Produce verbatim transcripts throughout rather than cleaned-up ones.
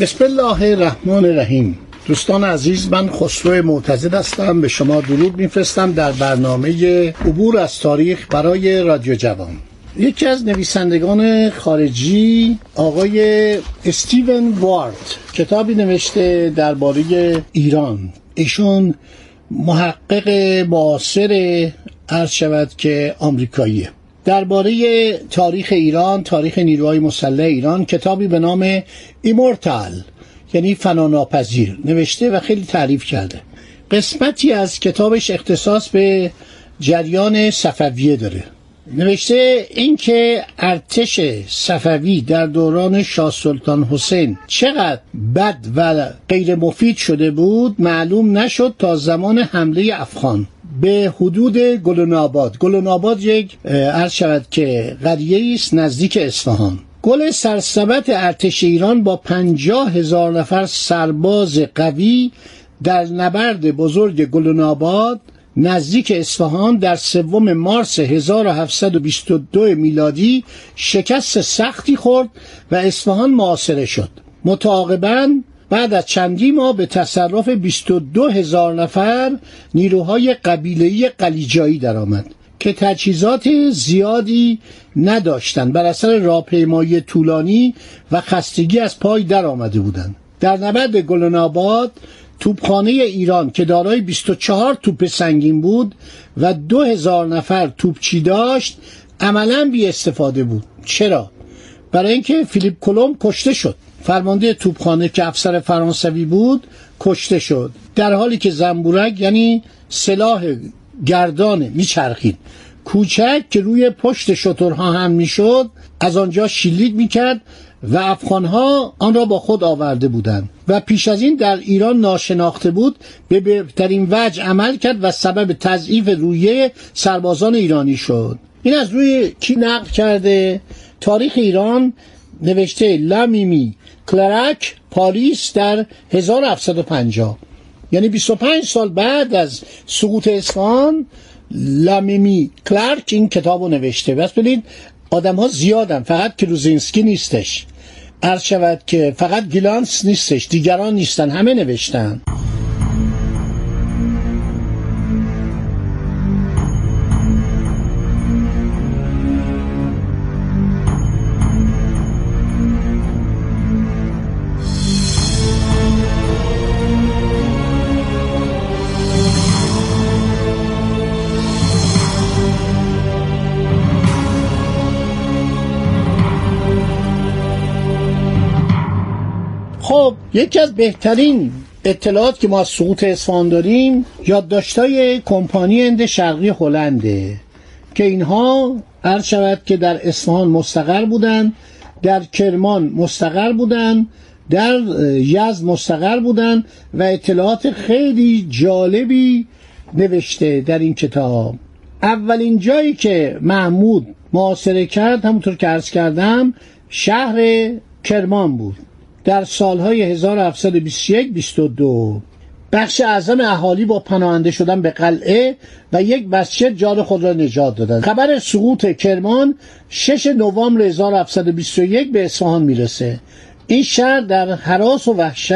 بسم الله الرحمن الرحیم. دوستان عزیز، من خسرو معتزد هستم، به شما درود میفرستم در برنامه عبور از تاریخ برای رادیو جوان. یکی از نویسندگان خارجی آقای استیون وارد کتابی نوشته درباره ایران. ایشون محقق معاصر عرض شود که آمریکاییه. درباره تاریخ ایران، تاریخ نیروهای مسلح ایران، کتابی به نام ایمورتال یعنی فناناپذیر نوشته و خیلی تعریف کرده. قسمتی از کتابش اختصاص به جریان صفویه داره. نوشته اینکه ارتش صفوی در دوران شاه سلطان حسین چقدر بد و غیر مفید شده بود معلوم نشد تا زمان حمله افغان به حدود گلناباد. گلناباد یک عرض شود که قریه است نزدیک اصفهان. گل سرسبد ارتش ایران با پنجاه هزار نفر سرباز قوی در نبرد بزرگ گلناباد نزدیک اصفهان در سوم مارس هزار و هفتصد و بیست و دو میلادی شکست سختی خورد و اصفهان محاصره شد. متعاقباً بعد از چندی ماه به تصرف بیست و دو هزار نفر نیروهای قبیله‌ای قلیجایی درآمد که تجهیزات زیادی نداشتند، بر اثر راهپیمایی طولانی و خستگی از پای درآمده بودند. در نبرد گلناباد توپخانه ایران که دارای بیست و چهار توپ سنگین بود و دو هزار نفر توپچی داشت عملاً بی استفاده بود. چرا؟ برای اینکه فیلیپ کلم کشته شد. فرمانده توپخانه که افسر فرانسوی بود کشته شد در حالی که زنبورک یعنی سلاح گردانه میچرخید. کوچک که روی پشت شترها هم میشد از آنجا شلیک میکرد و افغانها آن را با خود آورده بودند و پیش از این در ایران ناشناخته بود، به بهترین وجه عمل کرد و سبب تضعیف رویه سربازان ایرانی شد. این از روی کی نقل کرده؟ تاریخ ایران نوشته لامیمی کلارک پالیس در هزار و هفتصد و پنجاه، یعنی بیست و پنج سال بعد از سقوط اصفهان لامیمی کلارک این کتابو نوشته. بس ببینید آدم‌ها زیادن، فقط کلوزینسکی نیستش، عرض شود که فقط گیلانس نیستش، دیگران نیستن، همه نوشتن. یکی از بهترین اطلاعات که ما از سقوط اصفهان داریم یادداشت‌های کمپانی هند شرقی هلنده که اینها عرض شود که در اصفهان مستقر بودند، در کرمان مستقر بودند، در یزد مستقر بودند و اطلاعات خیلی جالبی نوشته در این کتاب. اولین جایی که محمود محاصره کرد، همونطور که عرض کردم، شهر کرمان بود در سالهای هزار و هفتصد و بیست و یک تا بیست و دو. بخش اعظم اهالی با پناهنده شدن به قلعه و یک مسجد جان خود را نجات دادند. خبر سقوط کرمان ششم نوامبر هزار و هفتصد و بیست و یک به اصفهان میرسه. این شهر در هراس و وحشت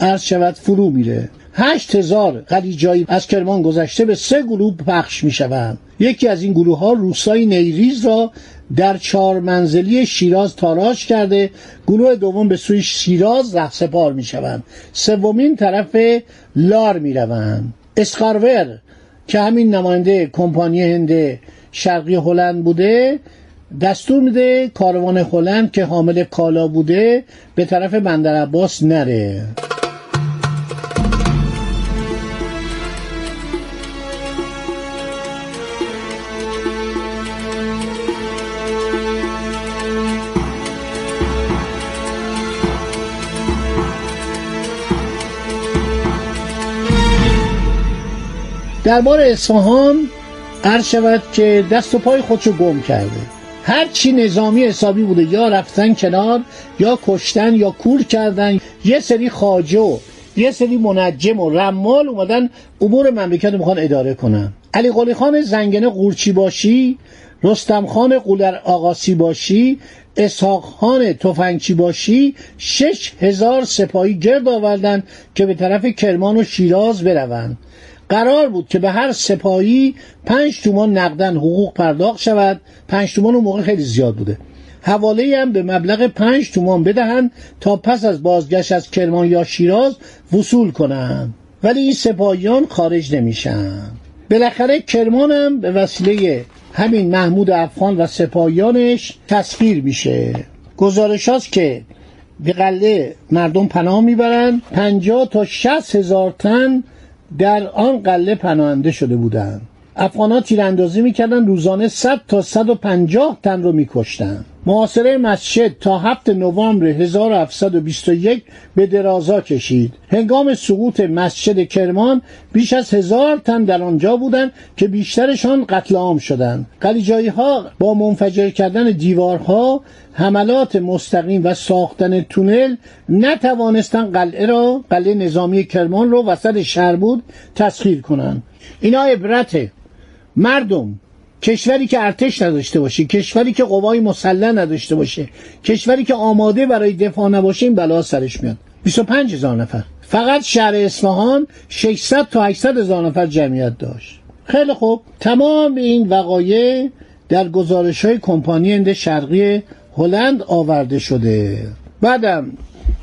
عرض شود فرو میره. هشت هزار قلیجایی از کرمان گذشته به سه گروه پخش میشوند. یکی از این گروه ها روستای نیریز را در چهار منزلی شیراز تاراج کرده، گروه دوم به سوی شیراز رهسپار می شوند، سومین طرف لار می روند. اسخارور که همین نماینده کمپانی هند شرقی هلند بوده دستور میده کاروان هلند که حامل کالا بوده به طرف بندر عباس نره. دربار اصفهان عرض شود که دست و پای خودشو گم کرده، هر چی نظامی حسابی بوده یا رفتن کنار یا کشتن یا کور کردن. یه سری خواجه و یه سری منجم و رمال اومدن امور مملکت رو میخوان اداره کنن. علی قلی خان زنگنه قورچی باشی، رستم خان قولر آقاسی باشی، اسحاق خان تفنگچی باشی شش هزار سپاهی گرد آوردن که به طرف کرمان و شیراز بروند. قرار بود که به هر سپاهی پنج تومان نقدن حقوق پرداخت شود. پنج تومان اون موقع خیلی زیاد بوده. حواله هم به مبلغ پنج تومان بدهند تا پس از بازگشت از کرمان یا شیراز وصول کنند. ولی این سپاهیان خارج نمیشن. بالاخره کرمان هم به وسیله همین محمود افغان و سپاهیانش تسخیر میشه. گزارش هاست که به قلعه مردم پناه میبرند. پنجاه تا شصت هزار تن در آن قلعه پناهنده شده بودند. افغان‌ها تیراندازی میکردن، روزانه صد تا صد و پنجاه تن رو میکشتن. محاصره مسجد تا هفتم نوامبر هزار و هفتصد و بیست و یک به درازا کشید. هنگام سقوط مسجد کرمان بیش از هزار تن در آنجا بودند که بیشترشان قتل عام شدند. قلیجایی‌ها با منفجر کردن دیوارها، حملات مستقیم و ساختن تونل نتوانستند قلعه را، قلعه نظامی کرمان رو وسط شهر بود، تسخیر کنند. اینا عبرته. مردم کشوری که ارتش نداشته باشه، کشوری که قوای مسلح نداشته باشه، کشوری که آماده برای دفاع نباشه، این بلا سرش میاد. بیست و پنج هزار نفر فقط شهر اصفهان ششصد تا هشتصد هزار نفر جمعیت داشت. خیلی خوب، تمام این وقایع در گزارش‌های کمپانی هند شرقی هلند آورده شده. بعدم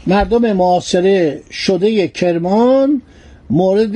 مردم محاصره شده کرمان مورد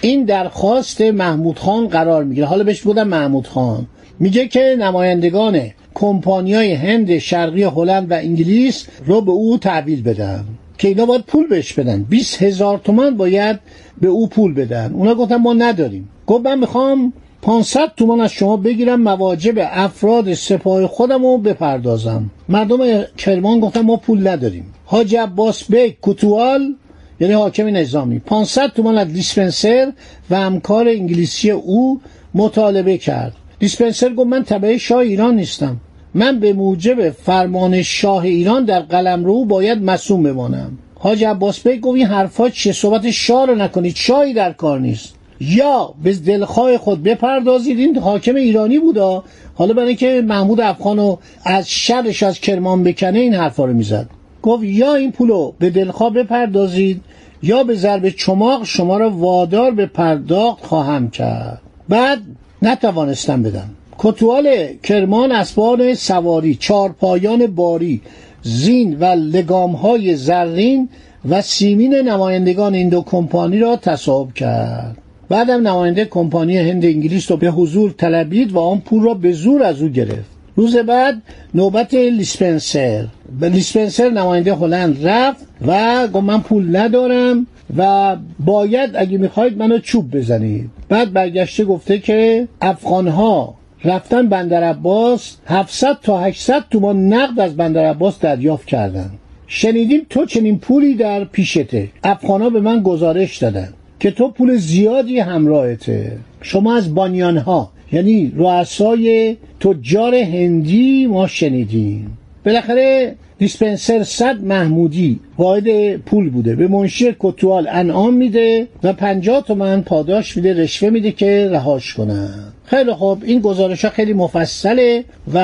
این درخواست محمود خان قرار میگیره. حالا بهش بودم محمود خان میگه که نمایندگان کمپانیای هند شرقی هلند و انگلیس رو به او تحویل بدن که اینا باید پول بهش بدن. بیست هزار تومان باید به او پول بدن. اونا گفتن ما نداریم. گفت من میخوام پانصد تومان از شما بگیرم، مواجب افراد سپاه خودم رو بپردازم. مردم کرمان گفتن ما پول نداریم. حاج عباس بیگ کوتوال، یعنی حاکم نظامی، پانصد تومان از دیسپنسر و همکار انگلیسی او مطالبه کرد. دیسپنسر گفت من تبع شاه ایران نیستم، من به موجب فرمان شاه ایران در قلمرو باید مصون بمانم. حاج عباس بیگ گفت این حرفا چه، صحبت شاه رو نکنید، شاهی در کار نیست، یا به دلخواه خود بپردازید. این حاکم ایرانی بودا، حالا برای که محمود افغانو از شرش از کرمان بکنه این حرفا رو میزد. گفت یا این پولو به دلخواه بپردازید یا به ضرب چماق شما را وادار به پرداخت خواهم کرد. بعد نتوانستم بدم. کوتوال کرمان اسبان سواری، چارپایان باری، زین و لگامهای زرین و سیمین نمایندگان این دو کمپانی را تصاحب کرد. بعدم نماینده کمپانی هند انگلیس را به حضور طلبید و آن پول را به زور از او گرفت. روز بعد نوبت لیسپنسر، لیسپنسر نماینده هلند رفت و گفت من پول ندارم و باید اگه میخواید منو چوب بزنید. بعد برگشته گفته که افغانها رفتن بندر عباس، هفتصد تا هشتصد تومان نقد از بندر عباس دریافت کردن. شنیدیم تو چنین پولی در پیشته. افغانها به من گزارش دادن که تو پول زیادی همراهته. شما از بانیانها، یعنی رؤسای تجار هندی، ما شنیدیم. بالاخره دیسپنسر صد محمودی واحد پول بوده، به منشی کوتوال انعام میده و پنجاه تومن پاداش میده، رشوه میده که رهاش کنن. خیلی خوب، این گزارش ها خیلی مفصله و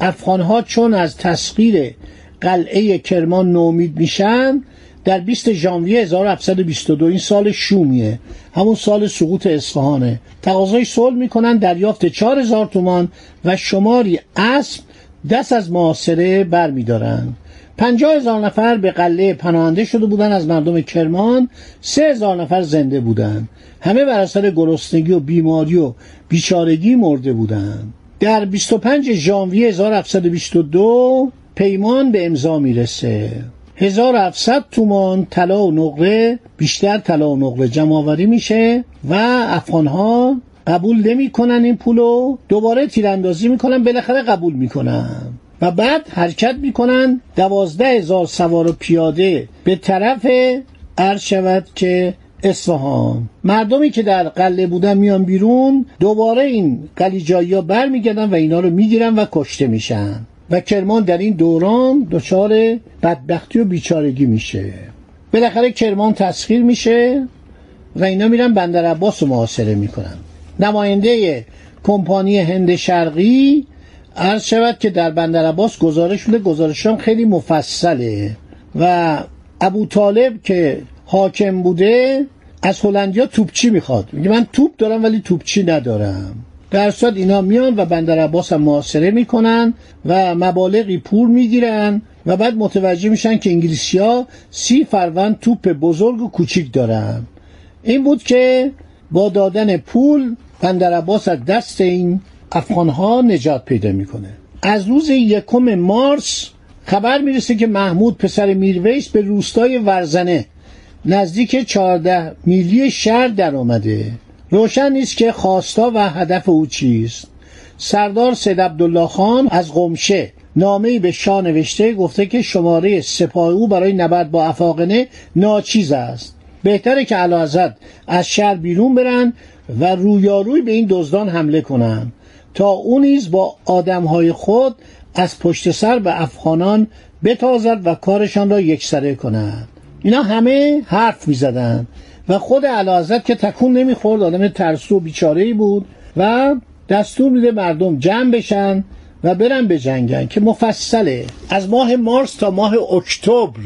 افغان ها چون از تسخیر قلعه کرمان نومید میشن، در بیست ژانویه هزار و هفتصد و بیست و دو، این سال شومیه، همون سال سقوط اصفهانه، تقاضای صلح میکنن، دریافت چهار هزار تومان و شماری اسب دست از محاصره بر میدارن. پنجاه هزار نفر به قلعه پناهنده شده بودن از مردم کرمان، سه هزار نفر زنده بودن، همه بر اثر گرسنگی و بیماری و بیچارگی مرده بودن. در بیست و پنجم ژانویه هزار و هفتصد و بیست و دو پیمان به امضا میرسه. هزار و هفتصد تومان طلا و نقره، بیشتر طلا و نقره جمع‌آوری میشه و افغان‌ها قبول نمی‌کنن این پولو. دوباره تیراندازی می‌کنن، بالاخره قبول می‌کنن و بعد حرکت می‌کنن. دوازده هزار سوار و پیاده به طرف عرض شود که اصفهان. مردمی که در قلعه بودن میان بیرون، دوباره این قلیجایی‌ها برمیگردن و اینا رو میگیرن و کشته میشن و کرمان در این دوران دچار بدبختی و بیچارگی میشه. بالاخره کرمان تسخیر میشه و اینا میرن بندر عباس رو محاصره میکنن. نماینده کمپانی هند شرقی عرض شود که در بندر عباس گزارش میده، گزارشام خیلی مفصله و ابو طالب که حاکم بوده از هلندیا توپچی میخواد، میگه من توپ دارم ولی توپچی ندارم. در صورت اینا میان و بندر عباس هم محاصره میکنن و مبالغی پول میگیرن و بعد متوجه میشن که انگلیسی‌ها سی فروند توپ بزرگ و کوچیک دارن. این بود که با دادن پول بندر عباس از دست این افغان‌ها نجات پیدا میکنه. از روز یکم مارس خبر میرسه که محمود پسر میرویس به روستای ورزنه نزدیک چهارده میلی شهر در آمده. روشن نیست که خواستا و هدف او چیست. سردار سید عبدالله خان از قمشه نامه‌ای به شاه نوشته، گفته که شماره سپاه او برای نبرد با افاقنه ناچیز است. بهتره که اعلیحضرت از شهر بیرون برن و رویاروی به این دزدان حمله کنن تا او نیز با آدمهای خود از پشت سر به افغانان بتازد و کارشان را یکسره کند. اینا همه حرف می زدن و خود اعلیحضرت که تکون نمی خورد، آدم ترسو و بیچاره‌ای بود و دستور میده مردم جمع بشن و برن به جنگن که مفصله. از ماه مارس تا ماه اکتبر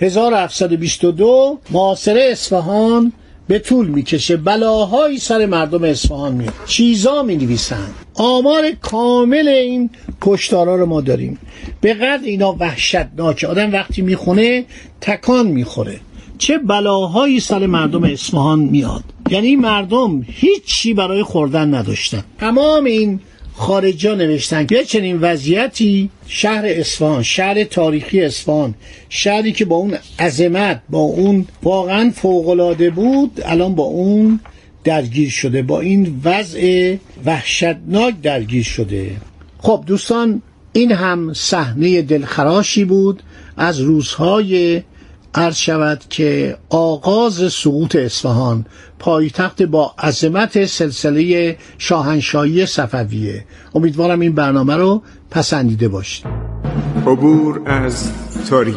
هزار و هفتصد و بیست و دو محاصره اصفهان به طول میکشه. بلاهایی سر مردم اصفهان میاد، چیزا می نویسن، آمار کامل این کشتارا رو ما داریم. به قدر اینا وحشتناکه، آدم وقتی میخونه تکان میخوره چه بلاهایی سر مردم اصفهان میاد. یعنی مردم هیچی برای خوردن نداشتن. تمام این خارجا نوشتن که چنین وضعیتی شهر اصفهان، شهر تاریخی اصفهان، شهری که با اون عظمت، با اون واقعا فوق‌العاده بود، الان با اون درگیر شده، با این وضع وحشتناک درگیر شده. خب دوستان، این هم صحنه دلخراشی بود از روزهای عرض شود که آغاز سقوط اصفهان، پایتخت با عظمت سلسله شاهنشاهی صفویه. امیدوارم این برنامه رو پسندیده باشید. عبور از تاریخ.